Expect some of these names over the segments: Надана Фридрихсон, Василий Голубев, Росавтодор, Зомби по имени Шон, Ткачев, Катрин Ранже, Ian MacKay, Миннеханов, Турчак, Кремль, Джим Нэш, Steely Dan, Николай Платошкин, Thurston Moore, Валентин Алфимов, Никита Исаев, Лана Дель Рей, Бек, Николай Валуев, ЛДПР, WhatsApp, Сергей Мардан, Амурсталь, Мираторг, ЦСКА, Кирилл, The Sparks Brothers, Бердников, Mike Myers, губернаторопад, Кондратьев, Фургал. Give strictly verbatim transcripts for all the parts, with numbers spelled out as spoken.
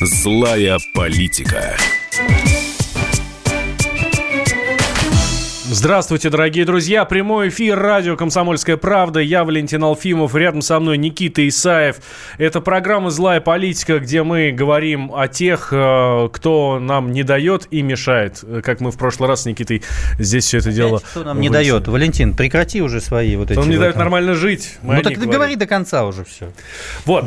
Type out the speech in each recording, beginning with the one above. Злая политика. Здравствуйте, дорогие друзья. Прямой эфир, радио «Комсомольская правда». Я Валентин Алфимов. Рядом со мной Никита Исаев. Это программа «Злая политика», где мы говорим о тех, кто нам не дает и мешает. Как мы в прошлый раз с Никитой здесь все это дело... Кто нам выяснили. Не дает? Валентин, прекрати уже свои вот эти... Он не вот дает там... нормально жить. Мы ну так говорим. Говори до конца уже все. Вот.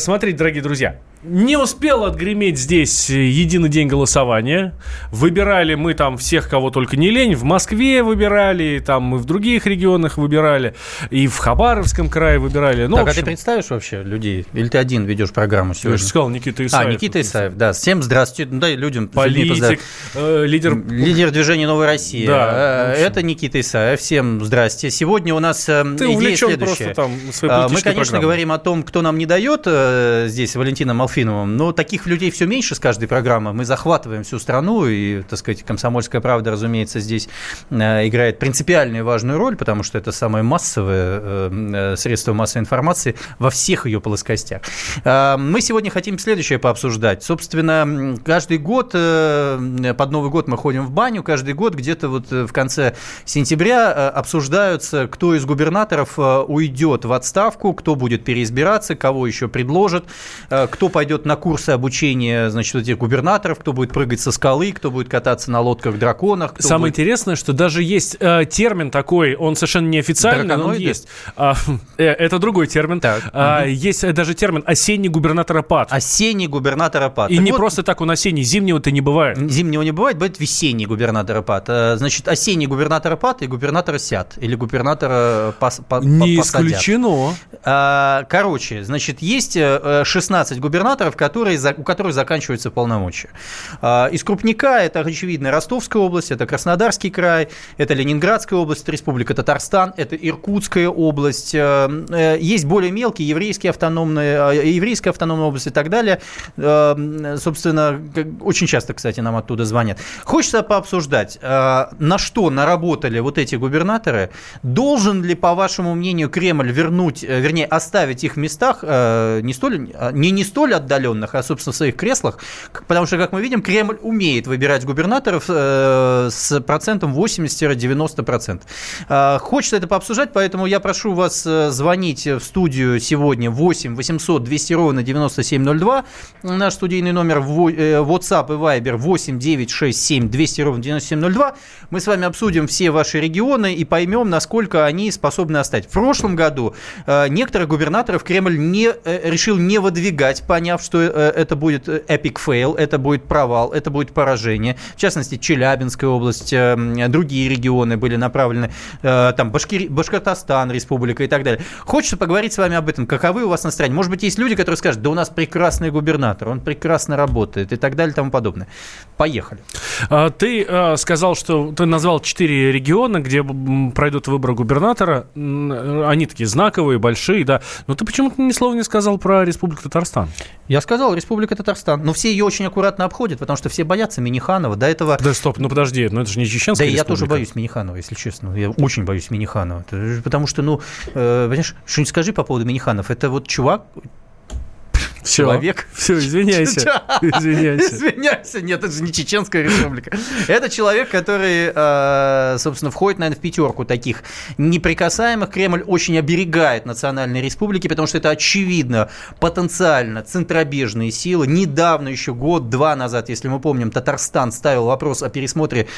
Смотрите, дорогие друзья. Не успел отгреметь здесь единый день голосования. Выбирали мы там всех, кого только не лень. В Москве выбирали, там мы в других регионах выбирали. И в Хабаровском крае выбирали. Ну, так, общем... а ты представишь вообще людей? Или ты один ведешь программу сегодня? Я же сказал, Никита Исаев. А, Никита Исаев, да. Всем здравствуйте. Ну, дай людям... Политик, э, лидер... лидер движения «Новой России». Да, это Никита Исаев. Всем здрасте. Сегодня у нас э, ты идея следующая. Там, мы, конечно, программы. Говорим о том, кто нам не дает э, здесь, Валентина Малфимова. Но таких людей все меньше с каждой программы. Мы захватываем всю страну, и, так сказать, «Комсомольская правда», разумеется, здесь играет принципиальную важную роль, потому что это самое массовое средство массовой информации во всех ее плоскостях. Мы сегодня хотим следующее пообсуждать. Собственно, каждый год, под Новый год мы ходим в баню, каждый год где-то вот в конце сентября обсуждаются, кто из губернаторов уйдет в отставку, кто будет переизбираться, кого еще предложат, кто пойдет на курсы обучения, значит, этих губернаторов, кто будет прыгать со скалы, кто будет кататься на лодках-драконах. Самое будет... интересное, что даже есть э, термин такой, он совершенно неофициальный, но он есть. А, э, это другой термин. А, угу. Есть даже термин «осенний губернаторопад». Осенний губернаторопад. И так не вот... просто так он осенний, зимнего-то не бывает. Зимнего не бывает, бывает весенний губернаторопад. Значит, осенний губернаторопад и губернатора сят, или губернатора пос... не посадят. Не исключено. А, короче, значит, есть шестнадцать губернаторов, губернаторов, которые, у которых заканчиваются полномочия. Из крупника это, очевидно, Ростовская область, это Краснодарский край, это Ленинградская область, это Республика Татарстан, это Иркутская область. Есть более мелкие, еврейские автономные, еврейская автономная область и так далее. Собственно, очень часто, кстати, нам оттуда звонят. Хочется пообсуждать, на что наработали вот эти губернаторы. Должен ли, по вашему мнению, Кремль вернуть, вернее, оставить их в местах не столь, не, не столь столь отдаленных, а, собственно, в своих креслах, потому что, как мы видим, Кремль умеет выбирать губернаторов э, с процентом восемьдесят-девяносто процентов. Э, хочется это пообсуждать, поэтому я прошу вас звонить в студию сегодня восемь восемьсот двести ровно девяносто семь ноль два, наш студийный номер в, э, WhatsApp и Viber восемь девятьсот шестьдесят семь двести ровно девяносто семь ноль два. Мы с вами обсудим все ваши регионы и поймем, насколько они способны остать. В прошлом году э, некоторых губернаторов Кремль не, э, решил не выдвигать, поняв, что это будет эпик фейл, это будет провал, это будет поражение. В частности, Челябинская область, другие регионы были направлены, там, Башкир... Башкортостан, республика и так далее. Хочется поговорить с вами об этом. Каковы у вас настроения? Может быть, есть люди, которые скажут, да у нас прекрасный губернатор, он прекрасно работает и так далее и тому подобное. Поехали. Ты сказал, что ты назвал четыре региона, где пройдут выборы губернатора. Они такие знаковые, большие, да. Но ты почему-то ни слова не сказал про Республику Татарстан. Я сказал, Республика Татарстан. Но все ее очень аккуратно обходят, потому что все боятся Миннеханова. До этого... Да, стоп, ну подожди, ну это же не Чеченская да, республика. Да, я тоже боюсь Миннеханова, если честно. Я очень боюсь Миннеханова. Потому что, ну, э, понимаешь, что-нибудь скажи по поводу Миннеханов. Это вот чувак... Все. Человек. Все, извиняйся. Извиняйся. Извиняйся. Нет, это же не Чеченская республика. Это человек, который, собственно, входит, наверное, в пятерку таких неприкасаемых. Кремль очень оберегает национальные республики, потому что это, очевидно, потенциально центробежные силы. Недавно, еще год-два назад, если мы помним, Татарстан ставил вопрос о пересмотре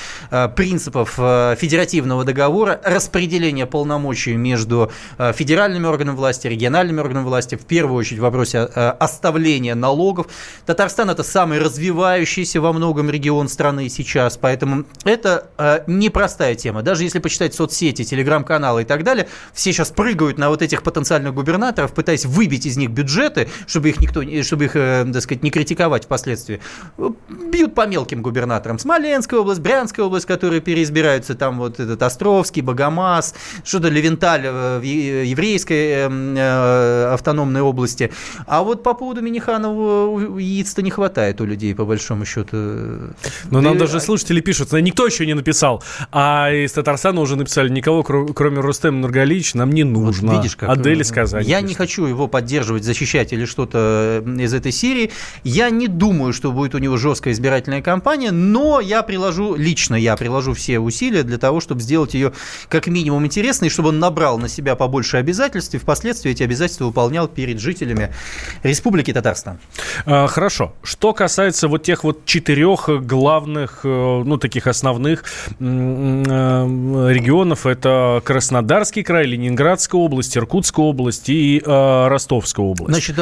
принципов федеративного договора, распределения полномочий между федеральными органами власти, региональными органами власти, в первую очередь в вопросе о оставление налогов. Татарстан – это самый развивающийся во многом регион страны сейчас, поэтому это э, непростая тема. Даже если почитать соцсети, телеграм-каналы и так далее, все сейчас прыгают на вот этих потенциальных губернаторов, пытаясь выбить из них бюджеты, чтобы их, никто, чтобы их э, так сказать, не критиковать впоследствии. Бьют по мелким губернаторам. Смоленская область, Брянская область, которые переизбираются, там вот этот Островский, Богомаз, что-то Левенталь в еврейской э, э, автономной области. А вот по поводу Миннеханова яиц-то не хватает у людей, по большому счету. Но да нам и... даже слушатели пишут, никто еще не написал, а из Татарстана уже написали, никого, кроме Рустема Нургалича, нам не нужно. Вот видишь, как... Адели сказали. Я пишет. Не хочу его поддерживать, защищать или что-то из этой серии. Я не думаю, что будет у него жесткая избирательная кампания, но я приложу, лично я приложу все усилия для того, чтобы сделать ее как минимум интересной, чтобы он набрал на себя побольше обязательств и впоследствии эти обязательства выполнял перед жителями Республики Татарстан. Хорошо. Что касается вот тех вот четырех главных, ну, таких основных регионов, это Краснодарский край, Ленинградская область, Иркутская область и Ростовская область. Значит,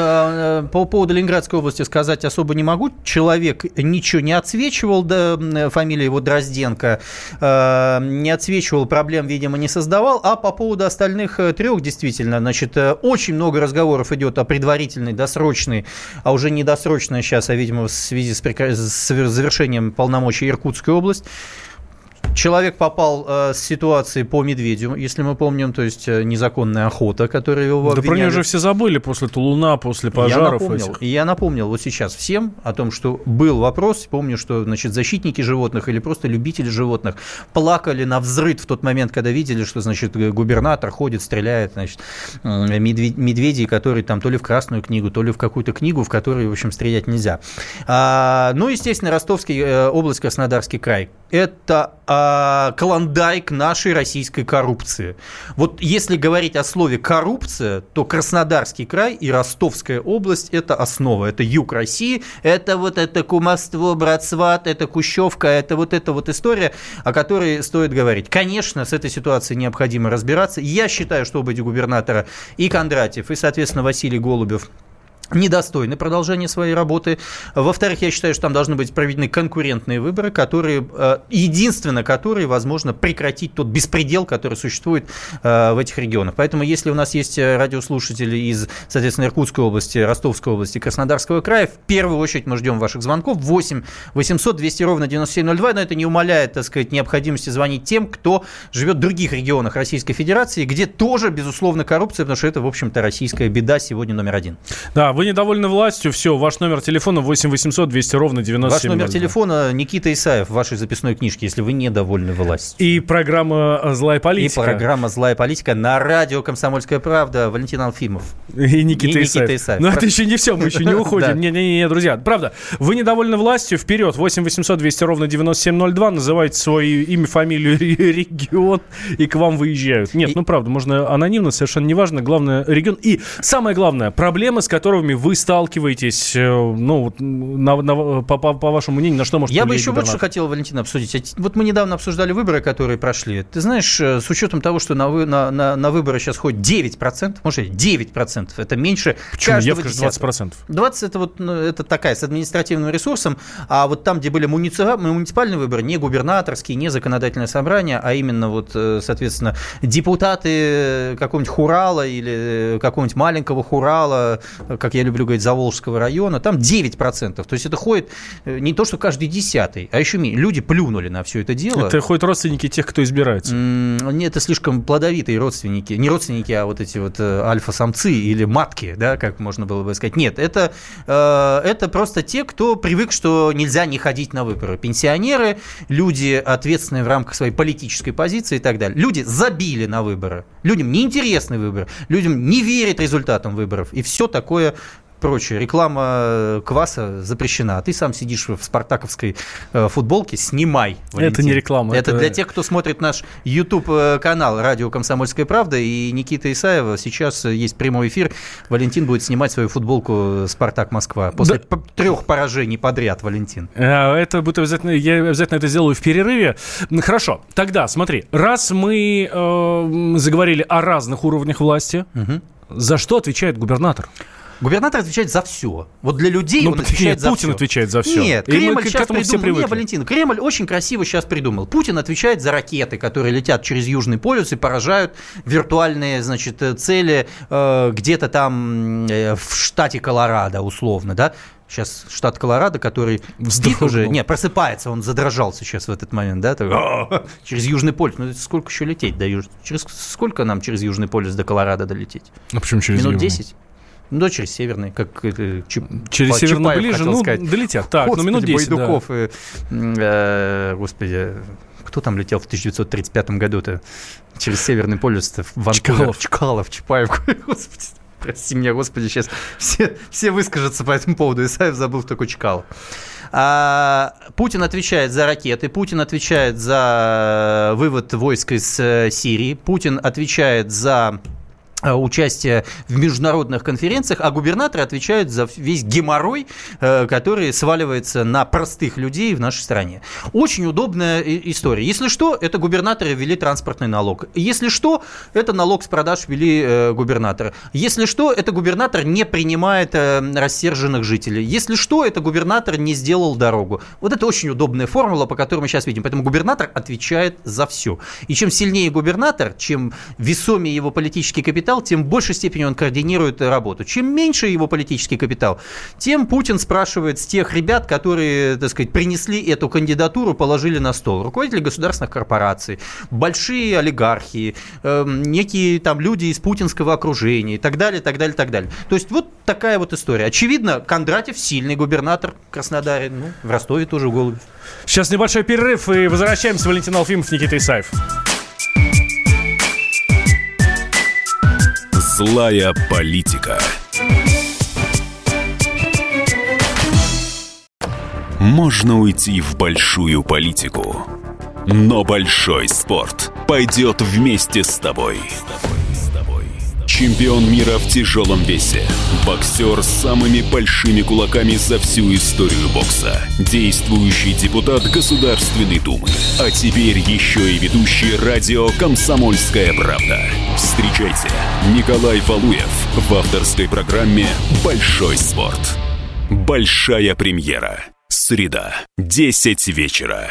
по поводу Ленинградской области сказать особо не могу. Человек ничего не отсвечивал, да, фамилия его Дрозденко, не отсвечивал, проблем, видимо, не создавал. А по поводу остальных трех, действительно, значит, очень много разговоров идет о предварительной, досрочной, а уже недосрочной сейчас, а, видимо, в связи с, прекра... с завершением полномочий Иркутской области. Человек попал э, с ситуации по медведю, если мы помним, то есть э, незаконная охота, которую его обвиняли. Да про нее же все забыли после Тулуна, после пожаров. Я напомнил, я напомнил вот сейчас всем о том, что был вопрос, помню, что, значит, защитники животных или просто любители животных плакали навзрыд в тот момент, когда видели, что, значит, губернатор ходит, стреляет, значит, медведей, которые там то ли в Красную книгу, то ли в какую-то книгу, в которой, в общем, стрелять нельзя. А, ну, естественно, Ростовский э, область, Краснодарский край. Это э, клондайк нашей российской коррупции. Вот если говорить о слове «коррупция», то Краснодарский край и Ростовская область – это основа, это юг России, это вот это кумовство, братсват, это кущевка, это вот эта вот история, о которой стоит говорить. Конечно, с этой ситуацией необходимо разбираться. Я считаю, что оба губернатора, и Кондратьев, и, соответственно, Василий Голубев, недостойны продолжения своей работы. Во-вторых, я считаю, что там должны быть проведены конкурентные выборы, которые, единственно, которые, возможно, прекратить тот беспредел, который существует в этих регионах. Поэтому, если у нас есть радиослушатели из, соответственно, Иркутской области, Ростовской области, Краснодарского края, в первую очередь мы ждем ваших звонков. восемь восемьсот двести ровно девяносто семь ноль два, но это не умаляет, так сказать, необходимости звонить тем, кто живет в других регионах Российской Федерации, где тоже, безусловно, коррупция, потому что это, в общем-то, российская беда сегодня номер один. Да, вы недовольны властью, все, ваш номер телефона восемь восемьсот двести ровно девяносто семь ноль два. Ваш номер телефона Никита Исаев в вашей записной книжке, если вы недовольны властью. И программа «Злая политика». И программа «Злая политика» на радио «Комсомольская правда». Валентин Алфимов. И Никита, и Исаев. Никита Исаев. Но Про... это еще не все, мы еще не уходим. Не-не-не, друзья, правда, вы недовольны властью, вперед, восемь восемьсот двести ровно девяносто семь ноль два, называйте свое имя, фамилию, регион, и к вам выезжают. Нет, ну правда, можно анонимно, совершенно неважно, главное регион. И самое главное, проблема, с которыми вы сталкиваетесь, ну, на, на, по, по, по вашему мнению, на что может я повлиять? Я бы еще больше хотел, Валентин, обсудить. Вот мы недавно обсуждали выборы, которые прошли. Ты знаешь, с учетом того, что на, на, на, на выборы сейчас ходит девять процентов, может, девять процентов, это меньше. Почему? Каждого десятого. двадцать процентов. двадцать процентов это, вот, ну, это такая, с административным ресурсом, а вот там, где были муници... муниципальные выборы, не губернаторские, не законодательное собрание, а именно, вот, соответственно, депутаты какого-нибудь Хурала или какого-нибудь маленького Хурала, как я люблю говорить, Заволжского района, там девять процентов. То есть это ходит не то, что каждый десятый, а еще люди плюнули на все это дело. Это ходят родственники тех, кто избирается. Нет, это слишком плодовитые родственники. Не родственники, а вот эти вот альфа-самцы или матки, да, как можно было бы сказать. Нет, это, это просто те, кто привык, что нельзя не ходить на выборы. Пенсионеры, люди, ответственные в рамках своей политической позиции и так далее. Люди забили на выборы. Людям неинтересны выборы. Людям не верят результатам выборов. И все такое прочее. Реклама кваса запрещена. А ты сам сидишь в спартаковской э, футболке. Снимай, Валентин. Это не реклама. Это, это для тех, кто смотрит наш YouTube-канал «Радио Комсомольская правда» и Никита Исаева. Сейчас есть прямой эфир. Валентин будет снимать свою футболку «Спартак Москва». После да. трех поражений подряд, Валентин. Это будет обязательно, я обязательно это сделаю в перерыве. Хорошо. Тогда смотри. Раз мы э, заговорили о разных уровнях власти, угу. за что отвечает губернатор? Губернатор отвечает за все. Вот для людей но он отвечает за все. Путин отвечает за все. Нет, Кремль сейчас придумал. Нет, Валентин, Кремль очень красиво сейчас придумал. Путин отвечает за ракеты, которые летят через Южный полюс и поражают виртуальные, значит, цели где-то там в штате Колорадо, условно, да? Сейчас штат Колорадо, который вздох уже... Не, просыпается, он задрожал сейчас в этот момент, да? Так, через Южный полюс. Ну, сколько еще лететь? Да, через, сколько нам через Южный полюс до Колорадо долететь? А почему через Минут Южный? десять? Ну, через Северный, как Чип... через Северный ближе, ну, долетят. Так, господи, ну, минут десять, Байдуков, да. э, э, господи, кто там летел в тысяча девятьсот тридцать пятом году-то через Северный полюс в Ванкувер? Чкалов, Чкалов, Чапаев, господи. Прости меня, господи, сейчас все, все выскажутся по этому поводу. Исаев забыл, кто такой Чкалов. А, Путин отвечает за ракеты, Путин отвечает за вывод войск из Сирии, Путин отвечает за участие в международных конференциях, а губернаторы отвечают за весь геморрой, который сваливается на простых людей в нашей стране. Очень удобная история. Если что, это губернаторы ввели транспортный налог. Если что, это налог с продаж ввели губернаторы. Если что, это губернатор не принимает рассерженных жителей. Если что, это губернатор не сделал дорогу. Вот это очень удобная формула, по которой мы сейчас видим. Поэтому губернатор отвечает за все. И чем сильнее губернатор, чем весомее его политический капитал, тем в большей степени он координирует работу. Чем меньше его политический капитал, тем Путин спрашивает с тех ребят, которые, так сказать, принесли эту кандидатуру, положили на стол. Руководители государственных корпораций, большие олигархи, э, некие там люди из путинского окружения и так далее, так далее, так далее. То есть вот такая вот история. Очевидно, Кондратьев сильный губернатор в Краснодаре, ну, в Ростове тоже Голубев. Сейчас небольшой перерыв и возвращаемся. Валентин Алфимов, Никита Исаев. Злая политика. Можно уйти в большую политику, но большой спорт пойдет вместе с тобой. Чемпион мира в тяжелом весе. Боксер с самыми большими кулаками за всю историю бокса. Действующий депутат Государственной Думы. А теперь еще и ведущий радио «Комсомольская правда». Встречайте, Николай Валуев в авторской программе «Большой спорт». Большая премьера. Среда. десять вечера.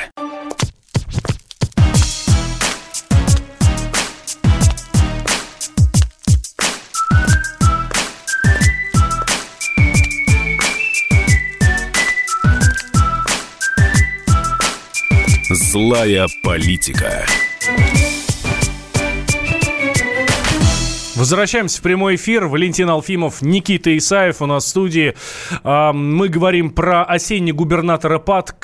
Злая политика. Возвращаемся в прямой эфир. Валентин Алфимов, Никита Исаев у нас в студии. Мы говорим про осенний губернатора ПАД.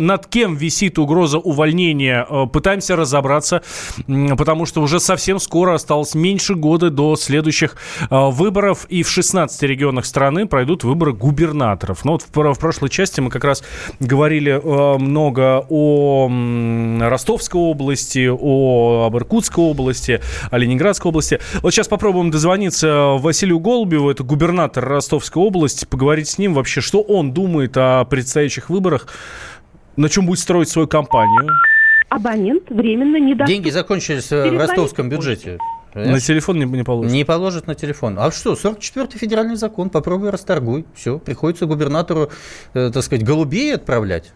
Над кем висит угроза увольнения? Пытаемся разобраться, потому что уже совсем скоро осталось меньше года до следующих выборов. И в шестнадцати регионах страны пройдут выборы губернаторов. Ну, вот в прошлой части мы как раз говорили много о Ростовской области, о Иркутской области, о Ленинградской области. Вот сейчас попробуем дозвониться Василию Голубеву, это губернатор Ростовской области, поговорить с ним вообще, что он думает о предстоящих выборах, на чем будет строить свою кампанию. Абонент временно недоступен. Деньги закончились Перезвонить. в ростовском бюджете. Понимаешь? На телефон не, не положат. Не положат на телефон. А что, сорок четвёртый федеральный закон, попробуй расторгуй. Все, приходится губернатору, э, так сказать, голубей отправлять.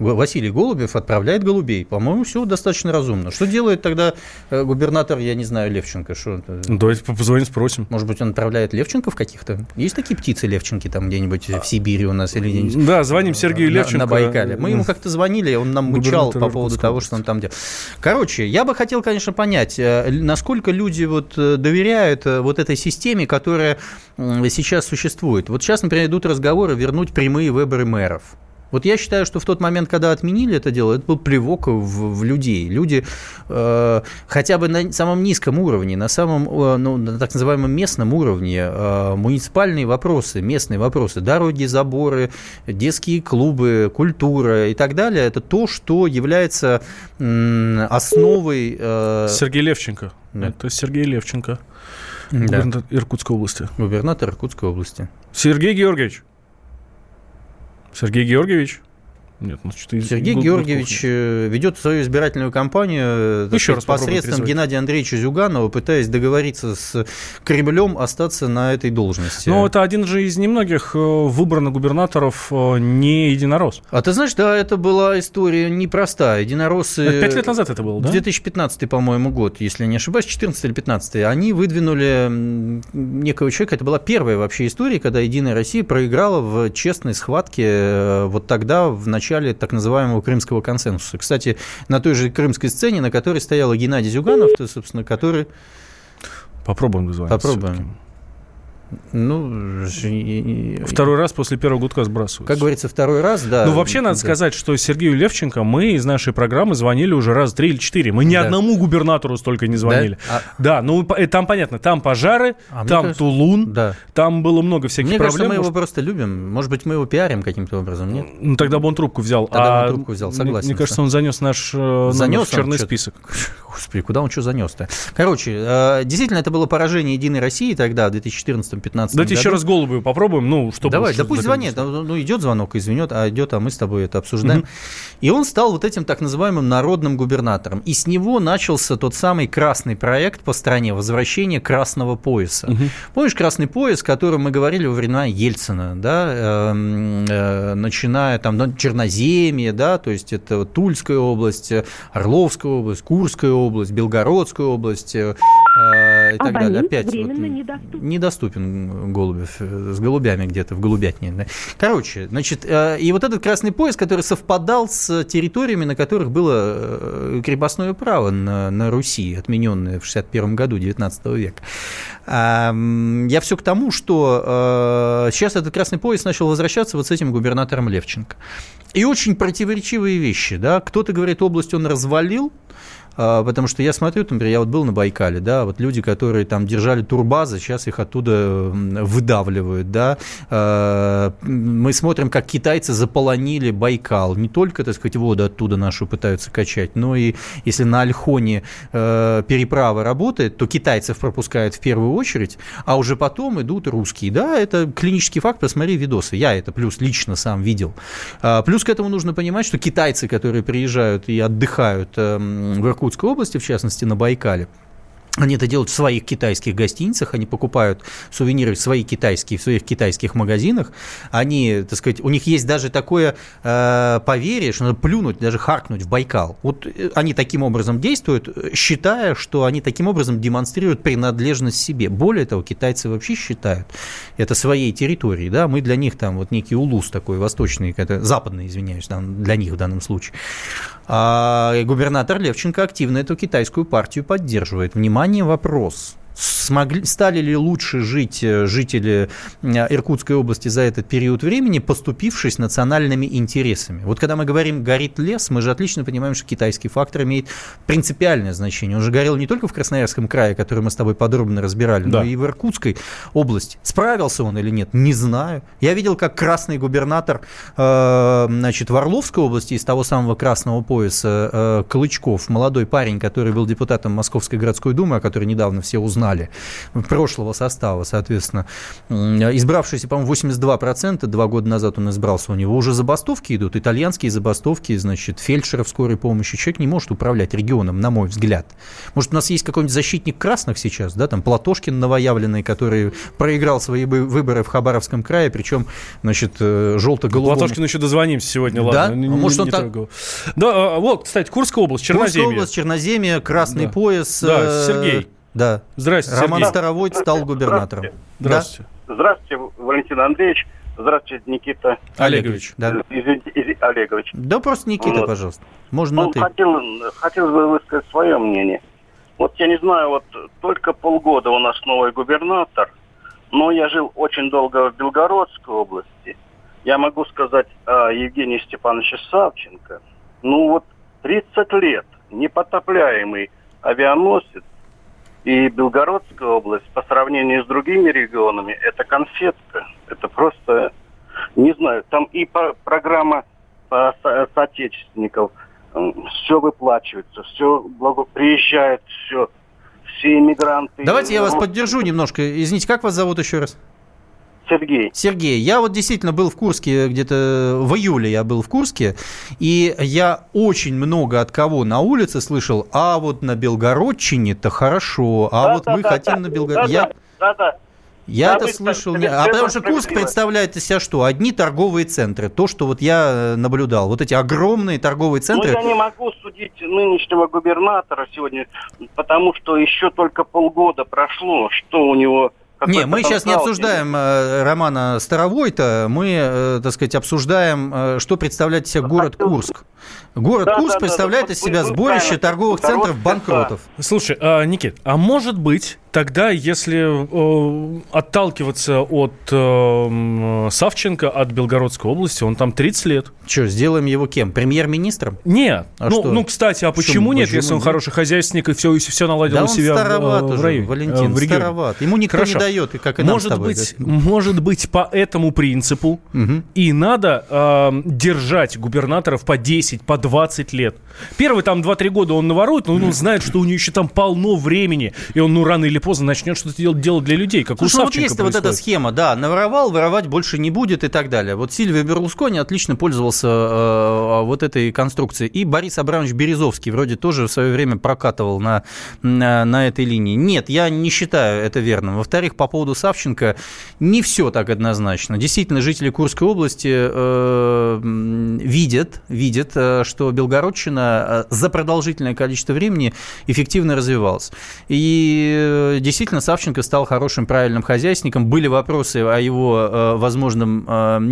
Василий Голубев отправляет голубей. По-моему, все достаточно разумно. Что делает тогда губернатор, я не знаю, Левченко? Что... Давайте позвоним, спросим. Может быть, он отправляет Левченков каких-то? Есть такие птицы Левченки там где-нибудь в Сибири у нас? Или где-нибудь? Да, звоним Сергею на, Левченко. На Байкале. Мы ему как-то звонили, он нам мычал по поводу Иркутского. Того, что он там делал. Короче, я бы хотел, конечно, понять, насколько люди вот доверяют вот этой системе, которая сейчас существует. Вот сейчас, например, идут разговоры вернуть прямые выборы мэров. Вот я считаю, что в тот момент, когда отменили это дело, это был плевок в, в людей. Люди э, хотя бы на самом низком уровне, на самом, э, ну, на так называемом местном уровне, э, муниципальные вопросы, местные вопросы, дороги, заборы, детские клубы, культура и так далее, это то, что является э, основой... Э... Сергей Левченко. Да. Это Сергей Левченко, губернатор да. Иркутской области. Губернатор Иркутской области. Сергей Георгиевич. Сергей Георгиевич? Нет, ну что-то Сергей был, Георгиевич был ведет свою избирательную кампанию Еще раз посредством Геннадия Андреевича Зюганова, пытаясь договориться с Кремлем остаться на этой должности. Ну, это один же из немногих выбранных губернаторов не единорос. А ты знаешь, да, это была история непростая. Единороссы... Пять лет назад это было, да? две тысячи пятнадцатый, по-моему, год, если я не ошибаюсь, четырнадцатый или пятнадцатый. Они выдвинули некого человека. Это была первая вообще история, когда «Единая Россия» проиграла в честной схватке вот тогда, в начале так называемого крымского консенсуса. Кстати, на той же крымской сцене, на которой стояла Геннадий Зюганов, то, собственно, который... Попробуем дозвониться. Попробуем. Все-таки. Ну, второй раз после первого гудка сбрасываются. Как говорится, второй раз, да. Ну, вообще, надо да. сказать, что Сергею Левченко мы из нашей программы звонили уже раз три или четыре. Мы ни да. одному губернатору столько не звонили. Да, а... да ну, там понятно, там пожары, а там кажется... Тулун, да. там было много всяких мне проблем. Мне кажется, мы его может... просто любим. Может быть, мы его пиарим каким-то образом, нет? Ну, тогда бы он трубку взял. Тогда а... бы он трубку взял, согласен. Мне кажется, он занес наш занес в черный список. Господи, куда он что занес-то? Короче, действительно, это было поражение Единой России тогда, в две тысячи четырнадцатом — две тысячи пятнадцатом году. Давайте еще раз Голубева попробуем. Ну, чтобы давай, да пусть звонит. Ну, идет звонок, извинет, а идет, а мы с тобой это обсуждаем. Mm-hmm. И он стал вот этим так называемым народным губернатором. И с него начался тот самый красный проект по стране, возвращение красного пояса. Mm-hmm. Помнишь красный пояс, о котором мы говорили во времена Ельцина, да, э, э, начиная там, ну, Черноземье, да, то есть это вот Тульская область, Орловская область, Курская область, Белгородская область э, э, и так а далее. Опять временно вот, недоступен. недоступен Голубев, с голубями где-то, в голубятне. Да. Короче, значит, э, и вот этот красный пояс, который совпадал с территориями, на которых было крепостное право на, на Руси, отмененное в шестьдесят первом году девятнадцатого века. Э, я все к тому, что э, сейчас этот красный пояс начал возвращаться вот с этим губернатором Левченко. И очень противоречивые вещи. Да? Кто-то говорит, область он развалил, потому что я смотрю, например, я вот был на Байкале, да, вот люди, которые там держали турбазы, сейчас их оттуда выдавливают, да. Мы смотрим, как китайцы заполонили Байкал. Не только, так сказать, воду оттуда нашу пытаются качать, но и если на Ольхоне переправа работает, то китайцев пропускают в первую очередь, а уже потом идут русские, да. Это клинический факт, посмотри видосы. Я это плюс лично сам видел. Плюс к этому нужно понимать, что китайцы, которые приезжают и отдыхают в Иркутске, области, в частности, на Байкале. Они это делают в своих китайских гостиницах, они покупают сувениры в, свои китайские, в своих китайских магазинах. Они, так сказать, у них есть даже такое э, поверье, что надо плюнуть, даже харкнуть в Байкал. Вот они таким образом действуют, считая, что они таким образом демонстрируют принадлежность себе. Более того, китайцы вообще считают это своей территорией. Да? Мы для них там вот некий улус такой восточный, западный, извиняюсь, там, для них в данном случае. А губернатор Левченко активно эту китайскую партию поддерживает. Внимание, вопрос. Смогли, стали ли лучше жить жители Иркутской области за этот период времени, поступившись национальными интересами? Вот когда мы говорим «горит лес», мы же отлично понимаем, что китайский фактор имеет принципиальное значение. Он же горел не только в Красноярском крае, который мы с тобой подробно разбирали, да. но и в Иркутской области. Справился он или нет? Не знаю. Я видел, как красный губернатор э, значит, в Орловской области из того самого красного пояса э, Клычков, молодой парень, который был депутатом Московской городской думы, о которой недавно все узнали, прошлого состава, соответственно, избравшийся, по-моему, восемьдесят два процента, два года назад он избрался, у него уже забастовки идут, итальянские забастовки, значит, фельдшеров скорой помощи, человек не может управлять регионом, на мой взгляд. Может, у нас есть какой-нибудь защитник красных сейчас, да, там Платошкин новоявленный, который проиграл свои выборы в Хабаровском крае, причем, значит, желто-голубому... Платошкину еще дозвонимся сегодня, ладно, да? не, может, он не так... Да, вот, кстати, Курская область, Черноземье. Курская область, Черноземье, Красный да. пояс... Да, Сергей. Да. Здравствуйте, Роман Сергей. Старовойт стал губернатором. Здравствуйте. Да? Здравствуйте, Валентин Андреевич. Здравствуйте, Никита Олегович. Да. Извините, из... Олегович. Да просто Никита, вот. Пожалуйста. Можно ну, на ты. Хотел, хотел бы высказать свое мнение. Вот я не знаю, вот только полгода у нас новый губернатор, но я жил очень долго в Белгородской области. Я могу сказать о Евгении Степановиче Савченко. Ну вот тридцать лет непотопляемый авианосец. И Белгородская область, по сравнению с другими регионами, это конфетка. Это просто, не знаю, там и по, программа по, со, соотечественников, все выплачивается, все благоприезжает, все, все иммигранты. Давайте я вас поддержу немножко. Извините, как вас зовут еще раз? Сергей. Сергей, я вот действительно был в Курске, где-то в июле я был в Курске, и я очень много от кого на улице слышал, а вот на Белгородчине-то хорошо, а да, вот да, мы да, хотим да, на Белгородчине. Да, да, да. Я да, это слышал, не... а потому что Курск представляет из себя что? Одни торговые центры, то, что вот я наблюдал, вот эти огромные торговые центры. Ну, я не могу судить нынешнего губернатора сегодня, потому что еще только полгода прошло, что у него... Не, мы сейчас не обсуждаем э, Романа Старовойта, мы, э, так сказать, обсуждаем, э, что представляет себе город Курск. Город да, Курск да, представляет да, да. из себя сборище да, торговых да, центров банкротов. Слушай, а, Никит, а может быть, тогда, если э, отталкиваться от э, Савченко, от Белгородской области, он там тридцать лет. Что, сделаем его кем? Премьер-министром? Нет. А ну, ну, кстати, а почему, почему нет, если он хороший хозяйственник и все, и все наладил да у себя в, уже, в районе? Валентин, в староват. Ему никто Хорошо. не дает, и как и может нам быть, с тобой. Да? Может быть, по этому принципу угу. и надо э, держать губернаторов по десять, по двадцать лет. Первый там два-три года он наворует, но он знает, что у него еще там полно времени, и он, ну, рано или поздно начнет что-то делать, делать для людей, как Слушай, у Савченко происходит. Ну, вот есть вот эта схема, да, наворовал, воровать больше не будет и так далее. Вот Сильвио Берлускони отлично пользовался э, вот этой конструкцией, и Борис Абрамович Березовский вроде тоже в свое время прокатывал на, на, на этой линии. Нет, я не считаю это верным. Во-вторых, по поводу Савченко не все так однозначно. Действительно, жители Курской области э, видят, видят, что Белгородчина за продолжительное количество времени эффективно развивалась. И действительно Савченко стал хорошим, правильным хозяйственником. Были вопросы о его возможном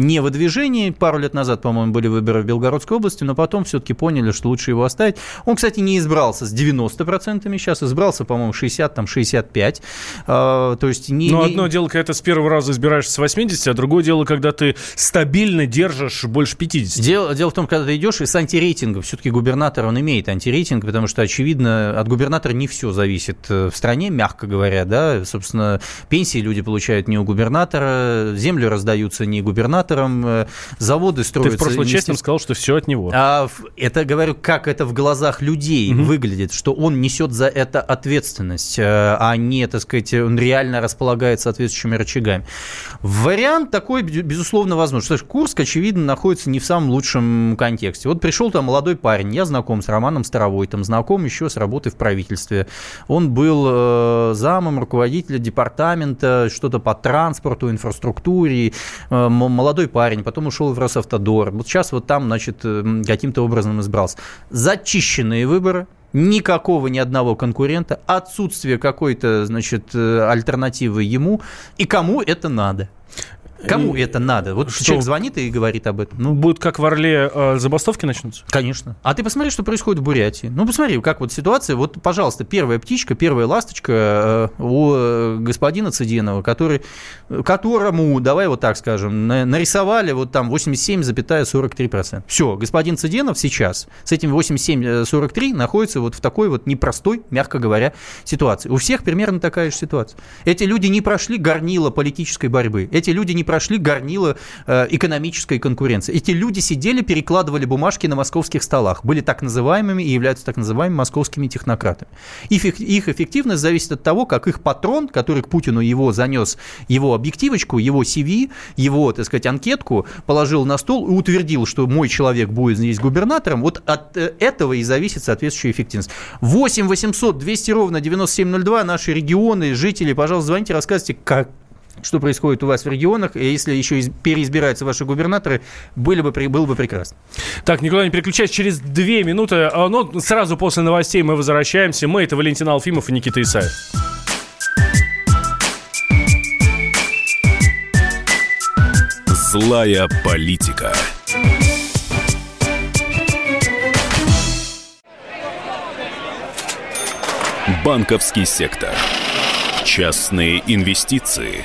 невыдвижении. Пару лет назад, по-моему, были выборы в Белгородской области, но потом все-таки поняли, что лучше его оставить. Он, кстати, не избрался с девяносто процентов, сейчас избрался, по-моему, шестьдесят, там, шестьдесят пять. То есть не, но не... одно дело, когда ты с первого раза избираешься с восьмидесяти, а другое дело, когда ты стабильно держишь больше пятидесяти. Дело, дело в том, когда ты идешь и с антирейтингом. Все-таки губернатор, он имеет антирейтинг, потому что, очевидно, от губернатора не все зависит в стране, мягко говоря, да, собственно, пенсии люди получают не у губернатора, землю раздаются не губернаторам, заводы строятся... Ты в прошлой части нам сказал, что все от него. А это, говорю, как это в глазах людей угу. выглядит, что он несет за это ответственность, а не, так сказать, он реально располагает соответствующими рычагами. Вариант такой, безусловно, возможен. Курск, очевидно, находится не в самом лучшем контексте. Вот пришел там молодой парень, я знаком с Романом Старовойтом, знаком еще с работой в правительстве. Он был э, замом руководителя департамента, что-то по транспорту, инфраструктуре, э, молодой парень, потом ушел в Росавтодор. Вот сейчас вот там, значит, э, каким-то образом избрался. Зачищенные выборы. Никакого ни одного конкурента, отсутствие какой-то, значит, альтернативы ему. И кому это надо? Кому и это надо? Вот что? Человек звонит и говорит об этом. Ну, будет как в Орле э, забастовки начнутся? Конечно. А ты посмотри, что происходит в Бурятии. Ну, посмотри, как вот ситуация. Вот, пожалуйста, первая птичка, первая ласточка э, у господина Цыденова, который, которому, давай вот так скажем, на, нарисовали вот там восемьдесят семь целых сорок три сотых процента. Все, господин Цыденов сейчас с этим восемьдесят семь целых сорок три сотых находится вот в такой вот непростой, мягко говоря, ситуации. У всех примерно такая же ситуация. Эти люди не прошли горнило политической борьбы. Эти люди не прошли горнило экономической конкуренции. Эти люди сидели, перекладывали бумажки на московских столах, были так называемыми и являются так называемыми московскими технократами. Их, их эффективность зависит от того, как их патрон, который к Путину его занес, его объективочку, его си ви, его, так сказать, анкетку, положил на стол и утвердил, что мой человек будет здесь губернатором, вот от этого и зависит соответствующая эффективность. восемь восемьсот двести ровно девяносто семь ноль два, наши регионы, жители, пожалуйста, звоните, рассказывайте, как что происходит у вас в регионах, и если еще переизбираются ваши губернаторы, были бы, было бы прекрасно. Так, Николай, не переключайтесь, через две минуты, но сразу после новостей мы возвращаемся. Мы — это Валентин Алфимов и Никита Исаев. Злая политика. Банковский сектор. Частные инвестиции.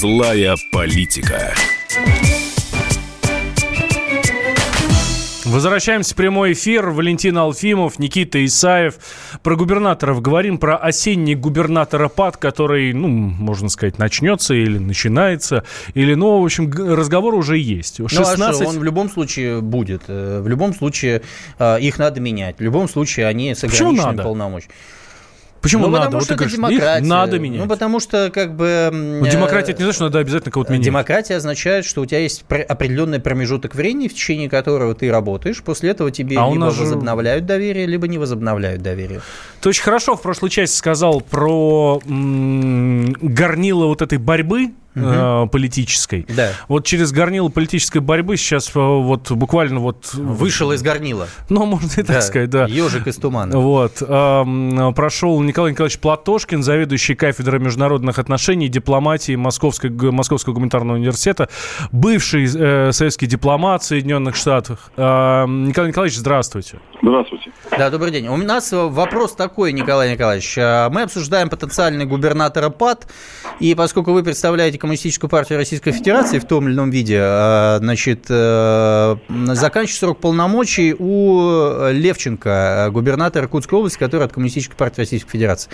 Злая политика. Возвращаемся в прямой эфир. Валентин Алфимов, Никита Исаев. Про губернаторов говорим, про осенний губернаторопад, который, ну, можно сказать, начнется или начинается, или, ну, в общем, разговор уже есть. шестнадцать... Ну, а что, он в любом случае будет. В любом случае их надо менять. В любом случае они с ограниченными полномочиями. Почему ну, надо? Потому вот что это говоришь, демократия. Надо менять. Ну, потому что, как бы... Ну, демократия, это не значит, что надо обязательно кого-то менять. Демократия означает, что у тебя есть определенный промежуток времени, в течение которого ты работаешь. После этого тебе а либо возобновляют же... доверие, либо не возобновляют доверие. Ты очень хорошо в прошлой части сказал про м- горнило вот этой борьбы. Угу. Политической. Да. Вот через горнило политической борьбы сейчас вот буквально вот... Вышел из горнила. Ну, можно и так да. сказать, да. Ёжик из тумана. Вот. Прошел Николай Николаевич Платошкин, заведующий кафедрой международных отношений и дипломатии Московской, Московского гуманитарного университета, бывший э, советский дипломат в Соединенных Штатах. Э, Николай Николаевич, здравствуйте. Здравствуйте. Да, добрый день. У нас вопрос такой, Николай Николаевич. Мы обсуждаем потенциальный губернатора ПАД, и поскольку вы представляете Коммунистическую партию Российской Федерации в том или ином виде, значит, заканчивается срок полномочий у Левченко, губернатора Иркутской области, который от Коммунистической партии Российской Федерации.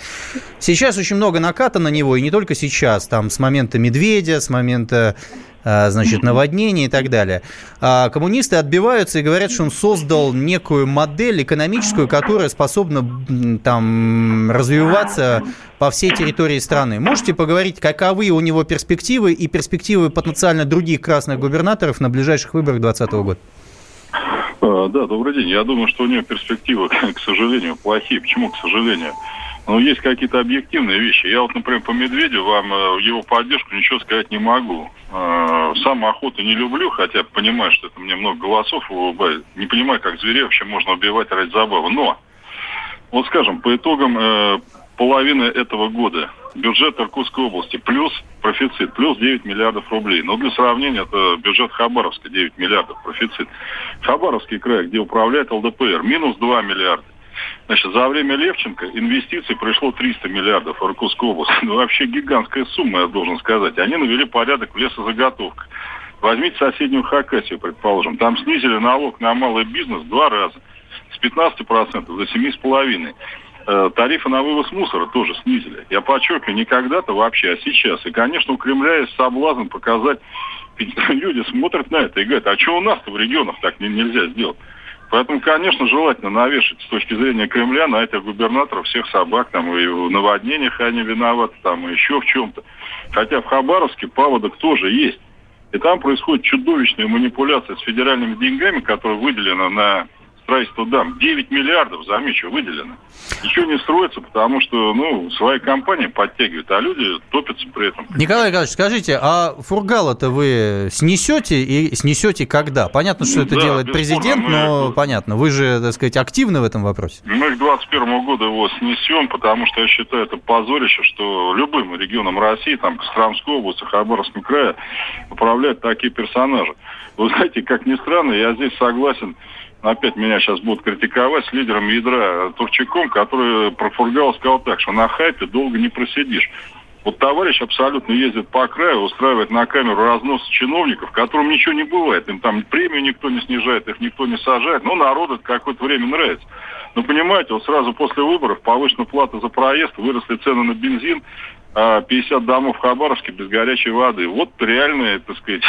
Сейчас очень много наката на него, и не только сейчас, там, с момента Медведя, с момента, значит, наводнения и так далее. Коммунисты отбиваются и говорят, что он создал некую модель экономическую, которая способна там развиваться по всей территории страны. Можете поговорить, каковы у него перспективы и перспективы потенциально других красных губернаторов на ближайших выборах двадцатого года? Да, добрый день. Я думаю, что у него перспективы, к сожалению, плохие. Почему, к сожалению? Ну, есть какие-то объективные вещи. Я вот, например, по Медведю вам в его поддержку ничего сказать не могу. Сам охоту не люблю, хотя понимаю, что это мне много голосов улыбает. Не понимаю, как зверей вообще можно убивать ради забавы. Но, вот скажем, по итогам половины этого года бюджет Иркутской области плюс профицит, плюс девять миллиардов рублей. Но для сравнения, это бюджет Хабаровска, девять миллиардов профицит. Хабаровский край, где управляет ЛДПР, минус два миллиарда. Значит, за время Левченко инвестиций пришло триста миллиардов в Иркутскую область. Ну, вообще гигантская сумма, я должен сказать. Они навели порядок в лесозаготовках. Возьмите соседнюю Хакасию, предположим. Там снизили налог на малый бизнес в два раза. С пятнадцати процентов до семи с половиной процентов. Э, тарифы на вывоз мусора тоже снизили. Я подчеркиваю, не когда-то вообще, а сейчас. И, конечно, у Кремля есть соблазн показать. Люди смотрят на это и говорят, а что у нас-то в регионах так нельзя сделать? Поэтому, конечно, желательно навешать с точки зрения Кремля на этих губернаторов всех собак, там, и в наводнениях они виноваты, там, и еще в чем-то. Хотя в Хабаровске паводок тоже есть. И там происходит чудовищная манипуляция с федеральными деньгами, которые выделены на строительство дам. девять миллиардов, замечу, выделено. Еще не строится, потому что, ну, свои компании подтягивают, а люди топятся при этом. Николай Николаевич, скажите, а Фургала-то вы снесете и снесете когда? Понятно, что ну, это да, делает президент, но мы... понятно. Вы же, так сказать, активны в этом вопросе? Мы к двадцать первому году его снесем, потому что я считаю, это позорище, что любым регионам России, там, Костромской области, Хабаровском крае управляют такие персонажи. Вы знаете, как ни странно, я здесь согласен. Опять меня сейчас будут критиковать с лидером ядра Турчаком, который про Фургал сказал так, что на хайпе долго не просидишь. Вот товарищ абсолютно ездит по краю, устраивает на камеру разнос чиновников, которым ничего не бывает. Им там премию никто не снижает, их никто не сажает. Но народу это какое-то время нравится. Но понимаете, вот сразу после выборов повышена плата за проезд, выросли цены на бензин, пятьдесят домов в Хабаровске без горячей воды. Вот реальные, так сказать,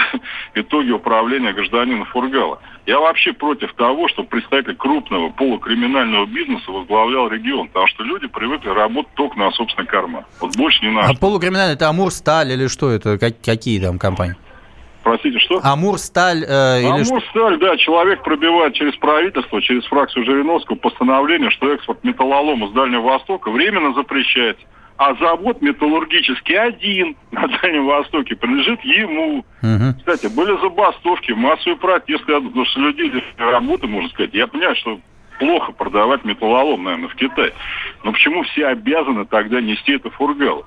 итоги управления гражданина Фургала. Я вообще против того, что представитель крупного полукриминального бизнеса возглавлял регион, потому что люди привыкли работать только на собственный карман. Вот больше не надо. А полукриминальный это Амурсталь или что это? Какие там компании? Простите, что? Амурсталь. Э, Амурсталь, да, человек пробивает через правительство, через фракцию Жириновского постановление, что экспорт металлолома с Дальнего Востока временно запрещается. А завод металлургический один на Дальнем Востоке принадлежит ему. Угу. Кстати, были забастовки, массовые протесты, потому что людей здесь работы, можно сказать. Я понимаю, что плохо продавать металлолом, наверное, в Китае. Но почему все обязаны тогда нести это Фургалу?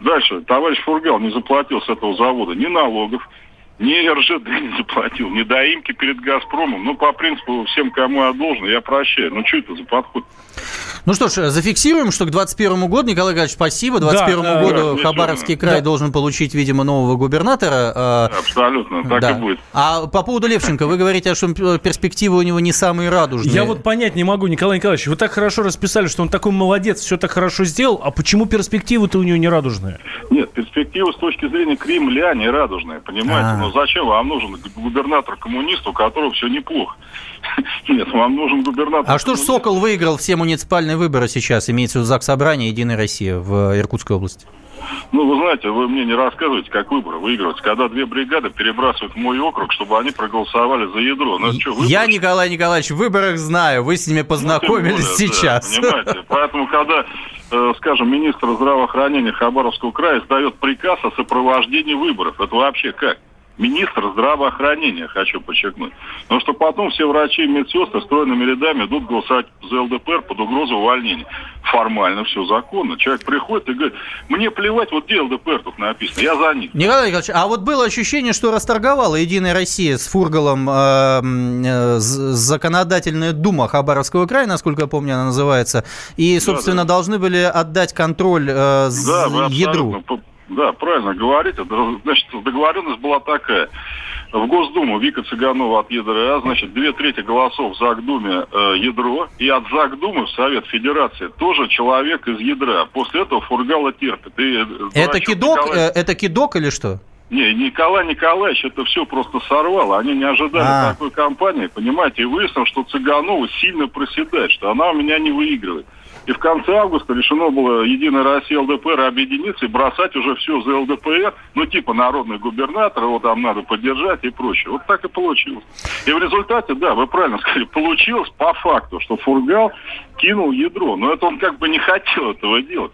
Дальше, товарищ Фургал не заплатил с этого завода ни налогов, ни эр жэ дэ не заплатил, ни доимки перед «Газпромом». Ну, по принципу, всем, кому я должен, я прощаю. Ну, что это за подход? Ну что ж, зафиксируем, что к двадцать первому году, Николай Николаевич, спасибо, к двадцать первому да, году да, Хабаровский край да. должен получить, видимо, нового губернатора. Абсолютно, так да. и будет. А по поводу Левченко, вы говорите, что перспективы у него не самые радужные. Я вот понять не могу, Николай Николаевич, вы так хорошо расписали, что он такой молодец, все так хорошо сделал, а почему перспективы-то у него не радужные? Нет, перспективы с точки зрения Кремля нерадужные, понимаете? А-а-а. Ну зачем вам нужен губернатор-коммунист, у которого все неплохо? Нет, вам нужен губернатор. А что ж Сокол выиграл все муниципальные выборы сейчас, имеется в виду Заксобрание «Единая Россия» в Иркутской области? Ну, вы знаете, вы мне не рассказываете, как выборы выигрывать, когда две бригады перебрасывают в мой округ, чтобы они проголосовали за ядро. Ну, что, я, Николай Николаевич, в выборах знаю, вы с ними познакомились ну, более, сейчас. Да, понимаете, поэтому, когда, э, скажем, министр здравоохранения Хабаровского края издает приказ о сопровождении выборов, это вообще как? Министр здравоохранения, хочу подчеркнуть. Потому что потом все врачи и медсестры стройными рядами идут голосовать за ЛДПР под угрозу увольнения. Формально все законно. Человек приходит и говорит, мне плевать, вот где ЛДПР тут написано, я за них. Николай Николаевич, а вот было ощущение, что расторговала «Единая Россия» с Фургалом э, законодательная дума Хабаровского края, насколько я помню, она называется, и, собственно, да, да. должны были отдать контроль э, с да, ядру. Да, правильно говорите. Значит, договоренность была такая. В Госдуму Вика Цыганова от ЕДРА, значит, две трети голосов в Закдуме э, ядро, и от Закдумы в Совет Федерации тоже человек из ядра. После этого Фургала терпит. И, это, кидок, Николай... это кидок или что? Не, Николай Николаевич это все просто сорвало. Они не ожидали А-а-а. такой кампании, понимаете, и выяснилось, что Цыганова сильно проседает, что она у меня не выигрывает. И в конце августа решено было «Единая Россия» ЛДПР объединиться и бросать уже все за ЛДПР, ну типа народный губернатор, его там надо поддержать и прочее. Вот так и получилось. И в результате, да, вы правильно сказали, получилось по факту, что Фургал кинул ядро. Но это он как бы не хотел этого делать.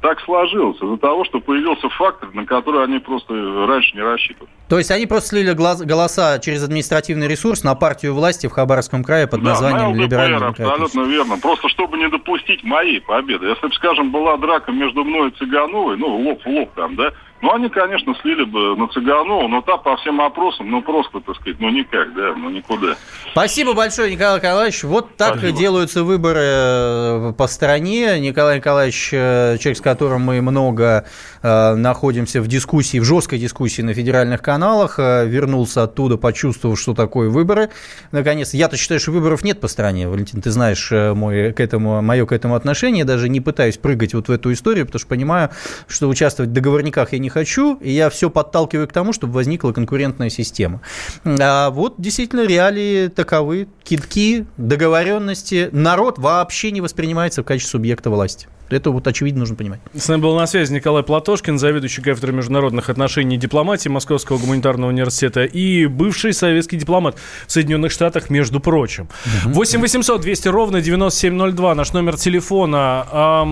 Так сложилось из-за того, что появился фактор, на который они просто раньше не рассчитывали. То есть они просто слили глаз, голоса через административный ресурс на партию власти в Хабаровском крае под названием да, «Либеральный демократ». Абсолютно верно. Просто чтобы не допустить моей победы. Если бы, скажем, была драка между мной и Цыгановой, ну, лоб в лоб там, да, ну, они, конечно, слили бы на Цыганову, но та по всем опросам, ну, просто, так сказать, ну, никак, да, ну, никуда. Спасибо большое, Николай Николаевич. Вот так Спасибо. и делаются выборы по стране. Николай Николаевич, человек, с которым мы много э, находимся в дискуссии, в жесткой дискуссии на федеральных каналах, э, вернулся оттуда, почувствовав, что такое выборы. Наконец, я-то считаю, что выборов нет по стране. Валентин, ты знаешь мой, к этому, мое к этому отношение. Я даже не пытаюсь прыгать вот в эту историю, потому что понимаю, что участвовать в договорниках я не хочу, и я все подталкиваю к тому, чтобы возникла конкурентная система. А вот действительно реалии таковы, кидки, договоренности. Народ вообще не воспринимается в качестве субъекта власти. Это вот очевидно нужно понимать. С нами был на связи Николай Платошкин, заведующий кафедрой международных отношений и дипломатии Московского гуманитарного университета и бывший советский дипломат в Соединенных Штатах, между прочим. восемь восемьсот двести ровно девяносто семь ноль два наш номер телефона.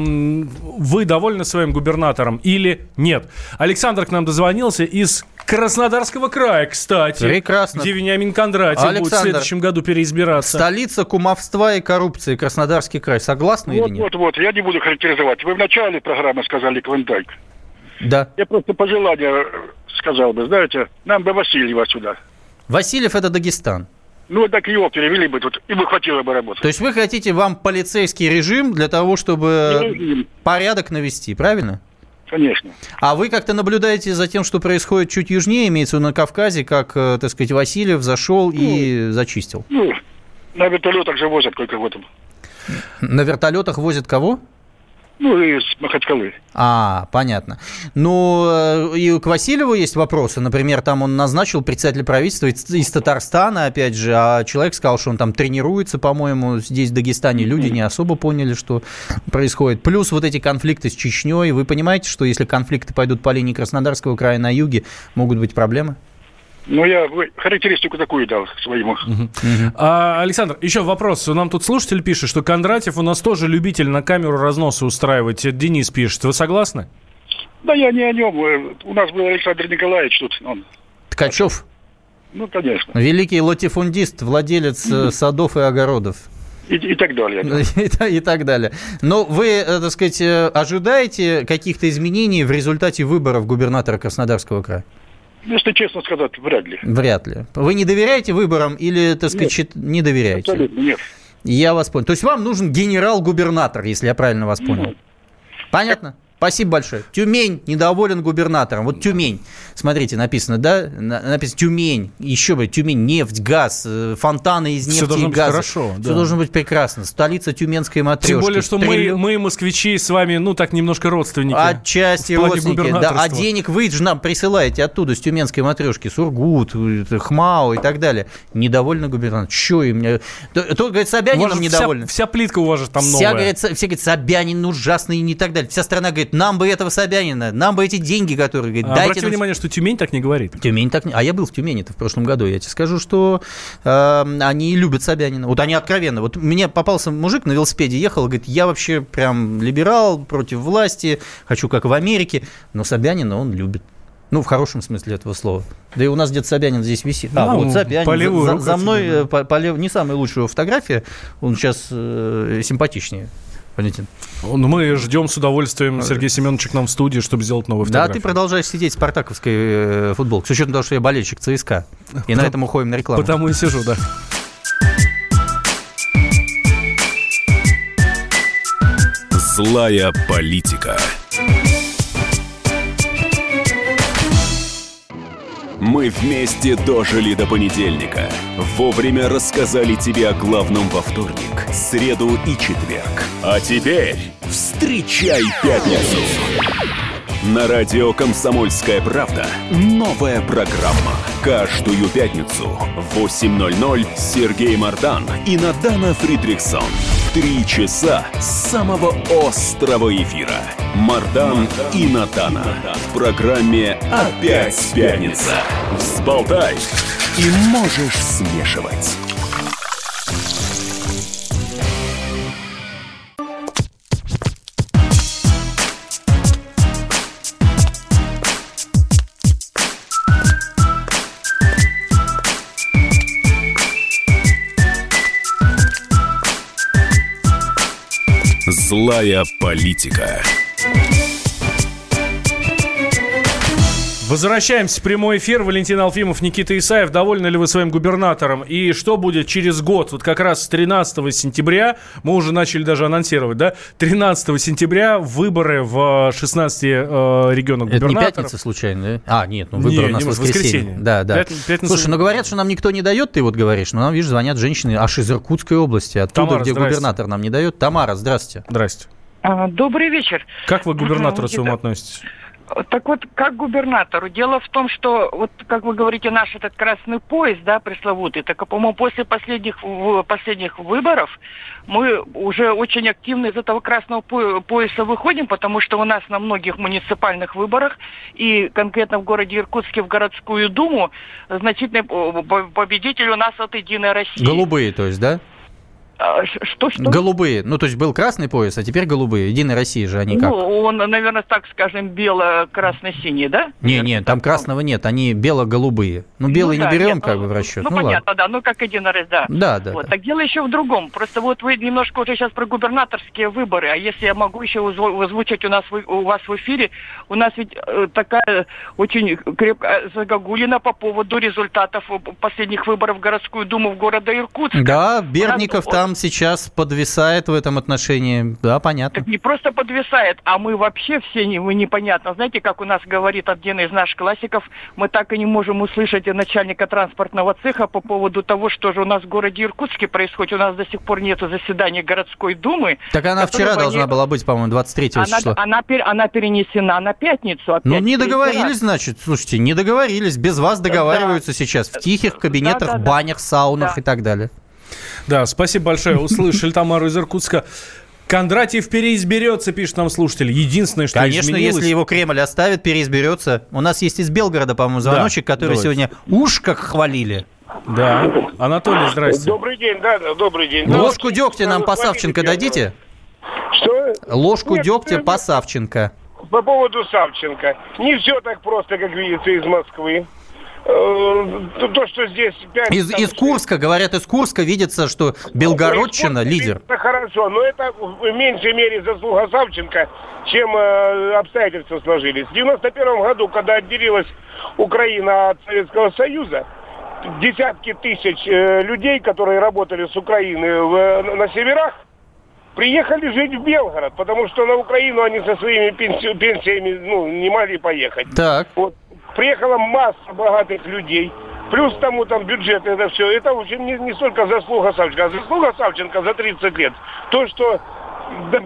Вы довольны своим губернатором или нет? Александр к нам дозвонился из Краснодарского края, кстати. Прекрасно. Где Вениамин Кондратьев Александр, будет в следующем году переизбираться. Столица кумовства и коррупции, Краснодарский край. Согласны вот, или нет? Вот-вот, я не буду характеризовать. Вы в начале программы сказали Клондайк. Да. Я просто пожелание сказал бы, знаете, нам бы Васильева сюда. Васильев это Дагестан. Ну, так его перевели бы тут, и бы хватило бы работать. То есть вы хотите вам полицейский режим для того, чтобы режим. порядок навести, правильно? Конечно. А вы как-то наблюдаете за тем, что происходит чуть южнее, имеется в виду на Кавказе, как, так сказать, Васильев зашел ну, и зачистил? Ну, на вертолетах же возят кое-кого-то. На вертолетах возят кого? Ну, из Махачкалы. А, понятно. Ну, и к Васильеву есть вопросы. Например, там он назначил председателя правительства из Татарстана, опять же, а человек сказал, что он там тренируется, по-моему, здесь в Дагестане люди не особо поняли, что происходит. Плюс вот эти конфликты с Чечней. Вы понимаете, что если конфликты пойдут по линии Краснодарского края на юге, могут быть проблемы? Ну, я характеристику такую дал своему. Uh-huh. Uh-huh. А, Александр, еще вопрос. Нам тут слушатель пишет, что Кондратьев у нас тоже любитель на камеру разносы устраивать. Денис пишет. Вы согласны? Да я не о нем. У нас был Александр Николаевич тут. Он... Ткачев? Ну, конечно. Великий латифундист, владелец uh-huh. садов и огородов. И, и так далее. и, и так далее. Но вы, так сказать, ожидаете каких-то изменений в результате выборов губернатора Краснодарского края? Если честно сказать, вряд ли. Вряд ли. Вы не доверяете выборам или, так сказать, нет, не доверяете? Абсолютно нет. Я вас понял. То есть вам нужен генерал-губернатор, если я правильно вас понял. Нет. Понятно? Спасибо большое. Тюмень недоволен губернатором. Вот Тюмень. Смотрите, написано, да? Написано Тюмень. Еще бы, Тюмень, нефть, газ, фонтаны из нефти и газа. Все должно быть хорошо. Все да. должно быть прекрасно. Столица тюменской матрешки. Тем более, что Трилли... мы, мы, москвичи, с вами, ну, так немножко родственники. Отчасти родственники. Да, а денег вы же нам присылаете оттуда, с тюменской матрешки. Сургут, Хмао и так далее. Недовольны губернатор. Чё им? Тут, говорит, Собянином недовольны. Вся, вся плитка у вас же там новая. Вся, говорит, все, говорит, Собянин ужасный и так далее. Вся страна говорит, нам бы этого Собянина, нам бы эти деньги, которые... Говорит, дайте обратите нам... внимание, что Тюмень так не говорит. Тюмень так не... А я был в Тюмени-то в прошлом году. Я тебе скажу, что э, они любят Собянина. Вот они откровенно. Вот мне попался мужик на велосипеде, ехал, говорит, я вообще прям либерал, против власти, хочу как в Америке. Но Собянина он любит. Ну, в хорошем смысле этого слова. Да и у нас где-то Собянин здесь висит. А, а вот Собянин. За, за мной тебе, да. по, по лев... не самая лучшая его фотография. Он сейчас э, симпатичнее. Валентин. Мы ждем с удовольствием Сергея Семеновича к нам в студии, чтобы сделать новую фотографию. Да, ты продолжаешь сидеть в спартаковской футболке, с учетом того, что я болельщик ЦСКА. И потому, на этом уходим на рекламу. Потому и сижу, да. Злая политика. Мы вместе дожили до понедельника. Вовремя рассказали тебе о главном во вторник, среду и четверг. А теперь встречай пятницу. На радио «Комсомольская правда» новая программа. Каждую пятницу в восемь ноль ноль Сергей Мардан и Надана Фридрихсон. Три часа самого острого эфира. Мардан и Натана. В программе «Опять пятница». Взболтай и можешь смешивать. Злая политика. Возвращаемся в прямой эфир. Валентин Алфимов, Никита Исаев. Довольны ли вы своим губернатором? И что будет через год? Вот как раз тринадцатого сентября, мы уже начали даже анонсировать, да? тринадцатого сентября выборы в шестнадцати э, регионах губернаторов. Это не пятница случайно, да? А, нет, ну выборы не, у нас не воскресенье. воскресенье. Да, да. Пят... Пятница... Слушай, ну говорят, что нам никто не дает, ты вот говоришь, но нам, видишь, звонят женщины аж из Иркутской области, оттуда, Тамара, где губернатор нам не дает. Тамара, здравствуйте. Здравствуйте. А, добрый вечер. Как вы к губернатору своему относитесь? Так вот, как губернатору? Дело в том, что, вот как вы говорите, наш этот красный пояс, да, пресловутый, так, по-моему, после последних, последних выборов мы уже очень активно из этого красного пояса выходим, потому что у нас на многих муниципальных выборах и конкретно в городе Иркутске в городскую думу значительный победитель у нас от «Единой России». Голубые, то есть, да? Что, что? Голубые. Ну, то есть был красный пояс, а теперь голубые. «Единая Россия» же они как? Ну, он, наверное, так скажем, бело-красно-синий, да? Не-не, там красного нет, они бело-голубые. Ну, белые ну, да, не берем, нет, как ну, бы, в расчет. Ну, ну понятно, ладно. Да, ну, как «Единая Россия», да. Да, да, вот. да. Так дело еще в другом. Просто вот вы немножко уже сейчас про губернаторские выборы, а если я могу еще озвучить у нас, у вас в эфире, у нас ведь такая очень крепкая загогулина по поводу результатов последних выборов в городскую думу в города Иркутска. Да, Бердников там сейчас подвисает в этом отношении, да, понятно. Так не просто подвисает, а мы вообще все не, мы непонятно. Знаете, как у нас говорит один из наших классиков, мы так и не можем услышать начальника транспортного цеха по поводу того, что же у нас в городе Иркутске происходит. У нас до сих пор нет заседания городской думы. Так она вчера они... должна была быть, по-моему, двадцать третьего числа. Она, она, она перенесена на пятницу. Опять ну, не договорились, перенесена. Значит, слушайте, не договорились, без вас договариваются да. сейчас в тихих кабинетах, да, да, банях, саунах да. и так далее. Да, спасибо большое. Услышали Тамару из Иркутска. Кондратьев переизберется, пишет нам слушатель. Единственное, что конечно, изменилось... Конечно, если его Кремль оставит, переизберется. У нас есть из Белгорода, по-моему, звоночек, да, который давайте. Сегодня уж как хвалили. Да. Анатолий, здрасте. Добрый день, да, добрый день. Да. Ложку дегтя нам по Савченко дадите? Что? Ложку Нет, дегтя по Савченко. По поводу Савченко. Не все так просто, как видится, из Москвы. То, что здесь... Из, из Курска, говорят, из Курска видится, что Белгородчина лидер. Это хорошо, но это в меньшей мере заслуга Савченко, чем обстоятельства сложились. В девяносто первом году, когда отделилась Украина от Советского Союза, десятки тысяч людей, которые работали с Украины на северах, приехали жить в Белгород, потому что на Украину они со своими пенси- пенсиями ну, не могли поехать. Так. Вот. Приехала масса богатых людей. Плюс тому там бюджет, это все. Это, в общем, не, не столько заслуга Савченко. А заслуга Савченко за тридцать лет. То, что,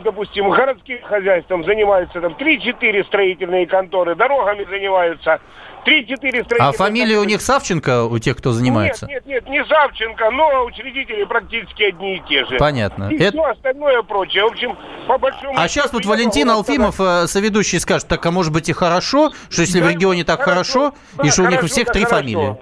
допустим, городским хозяйством занимаются там три-четыре строительные конторы, дорогами занимаются три-четыре строительные... А фамилия у них Савченко, у тех, кто занимается? Нет, нет, нет, не Савченко, но учредители практически одни и те же. Понятно. И это... все остальное прочее. В общем, по большому... А сейчас вот Валентин Алфимов, соведущий, скажет, так, а может быть и хорошо, что если да, в регионе так хорошо, хорошо да, и что хорошо, у них у всех три хорошо. Фамилии.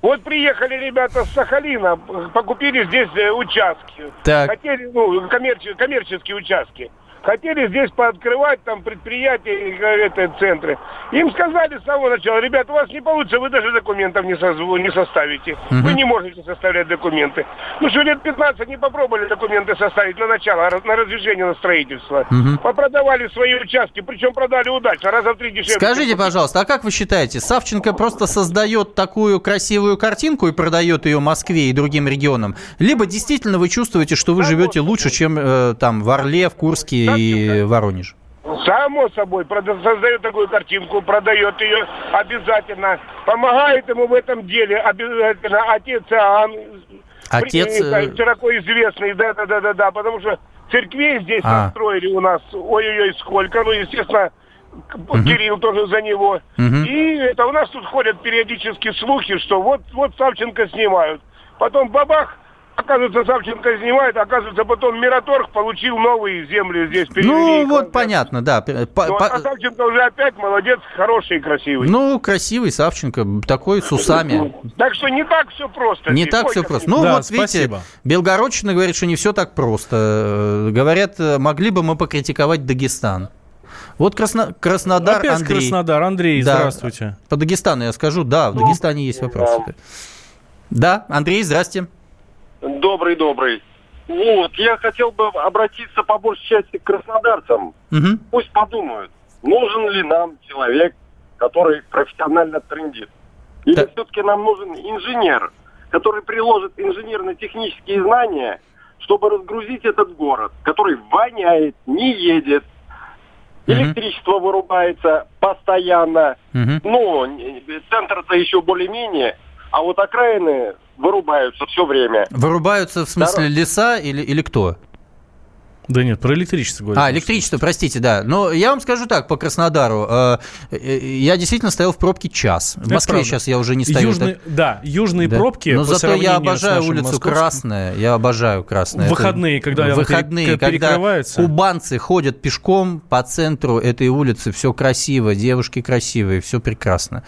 Вот приехали ребята с Сахалина, покупили здесь участки. Так. Хотели, ну, коммерческие, коммерческие участки. Хотели здесь пооткрывать там предприятия, это, центры. Им сказали с самого начала, ребята, у вас не получится, вы даже документов не, со, не составите. Uh-huh. Вы не можете составлять документы. Ну что, лет пятнадцать не попробовали документы составить на начало, на разрешение на строительство. Uh-huh. Попродавали свои участки, причем продали удачно, раза в три дешевле. Скажите, пожалуйста, а как вы считаете, Савченко просто создает такую красивую картинку и продает ее Москве и другим регионам? Либо действительно вы чувствуете, что вы живете лучше, чем э, там в Орле, в Курске и Воронеж? Само собой, создает такую картинку, продает ее обязательно, помогает ему в этом деле обязательно отец Иоанн, Отец... широко известный, да-да-да-да, потому что церквей здесь а. Настроили у нас, ой-ой-ой, сколько, ну, естественно, Uh-huh. Кирилл тоже за него. Uh-huh. И это у нас тут ходят периодически слухи, что вот, вот Савченко снимают. Потом бабах, оказывается, Савченко снимает, оказывается, потом Мираторг получил новые земли здесь. Ну, вот концерт. Понятно, да. По, ну, по... А Савченко уже опять молодец, хороший и красивый. Ну, красивый Савченко, такой с усами. Так что не так все просто. Не здесь. Так Ой, все просто. Ну, да, вот спасибо. Видите, белгородчина говорит, что не все так просто. Говорят, могли бы мы покритиковать Дагестан. Вот Красно... Краснодар, опять Андрей. Краснодар, Андрей, да. Здравствуйте. По Дагестану я скажу, да, в Дагестане есть вопросы. Да, Андрей, здрасте. Добрый, добрый. Вот, я хотел бы обратиться по большей части к краснодарцам. Угу. Пусть подумают, нужен ли нам человек, который профессионально трындит. Или так. Все-таки нам нужен инженер, который приложит инженерно-технические знания, чтобы разгрузить этот город, который воняет, не едет, электричество угу. вырубается постоянно. Угу. Ну, центр-то еще более-менее, а вот окраины... Вырубаются все время. Вырубаются в смысле Здоров... леса или, или кто? Да нет, про электричество говорю. А, электричество, простите, да. Но я вам скажу так, по Краснодару. Э, э, я действительно стоял в пробке час. В Москве сейчас я уже не стою. Южные, так... Да, южные да. пробки но по зато сравнению я обожаю улицу московским... Красная. Я обожаю Красную. Выходные, когда она выходные, перекрывается. Когда кубанцы ходят пешком по центру этой улицы. Все красиво, девушки красивые, все прекрасно.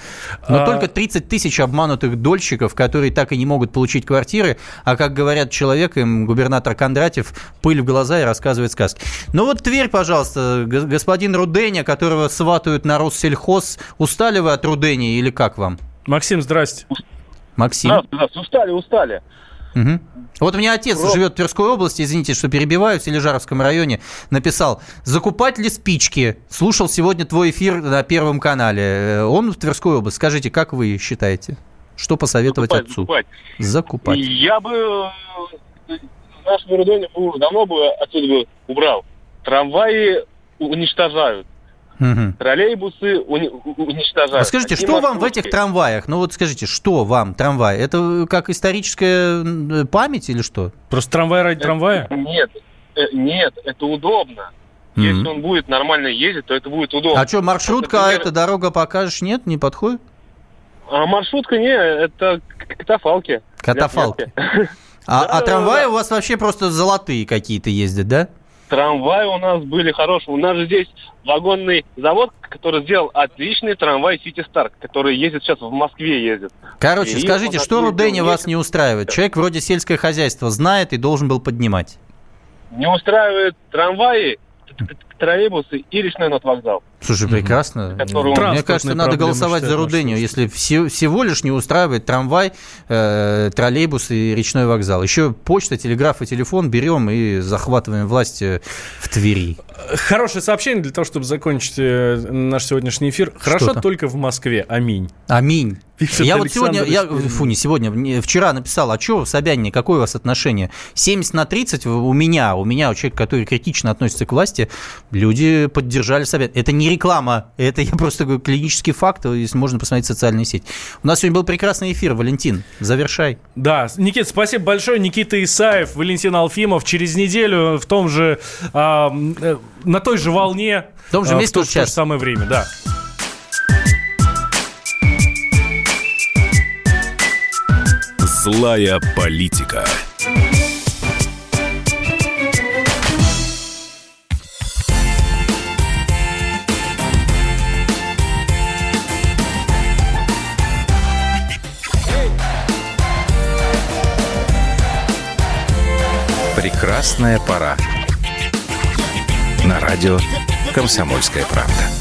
Но а... только тридцать тысяч обманутых дольщиков, которые так и не могут получить квартиры. А как говорят человек, им губернатор Кондратьев, пыль в глаза и рассказывает. Сказки. Ну вот Тверь, пожалуйста, господин Руденя, которого сватают на Россельхоз. Устали вы от Рудени или как вам? Максим, здрасте. Максим. Здравствуйте, здравствуйте. Устали, устали. Угу. Вот у меня отец Ром. Живет в Тверской области, извините, что перебиваю, в Селижаровском районе, написал, закупать ли спички? Слушал сегодня твой эфир на Первом канале. Он в Тверской области. Скажите, как вы считаете? Что посоветовать закупать, отцу? Закупать. Закупать. Я бы... Нашего Руденя уже давно бы отсюда бы убрал. Трамваи уничтожают. Угу. Троллейбусы уни- уничтожают. А скажите, Такие что московские... вам в этих трамваях? Ну вот скажите, что вам трамвай? Это как историческая память или что? Просто трамвай ради это, трамвая? Нет, нет, это удобно. Угу. Если он будет нормально ездить, то это будет удобно. А что, маршрутка, это, например... а эта дорога покажешь? Нет, не подходит? А маршрутка, не, это катафалки. Катафалки. А, да, а трамваи да, да. у вас вообще просто золотые какие-то ездят, да? Трамваи у нас были хорошие. У нас же здесь вагонный завод, который сделал отличный трамвай «Сити Старк», который ездит сейчас в Москве. ездит. Короче, и скажите, что Руденя вас не устраивает? Человек вроде сельское хозяйство знает и должен был поднимать. Не устраивает трамваи, троллейбусы и речной надвокзал. Слушай, прекрасно. Mm-hmm. Мне кажется, надо голосовать за Руденю, если все, всего лишь не устраивает трамвай, э, троллейбус и речной вокзал. Еще почта, телеграф и телефон берем и захватываем власть в Твери. Хорошее сообщение для того, чтобы закончить наш сегодняшний эфир. Хорошо Что-то? только в Москве. Аминь. Аминь. Пишет я Александр вот сегодня, я, фу, не сегодня, вчера написал, а что, Собянин, какое у вас отношение? семьдесят на тридцать у меня, у меня, у человека, который критично относится к власти, люди поддержали Собянина. Это не реклама, это я просто говорю, клинический факт, если можно посмотреть социальные сети. У нас сегодня был прекрасный эфир, Валентин, завершай. Да, Никит, спасибо большое, Никита Исаев, Валентин Алфимов, через неделю в том же, э, э, на той же волне, в, том же месте, в то, в то же самое время, да. Злая политика. Прекрасная пора. На радио «Комсомольская правда».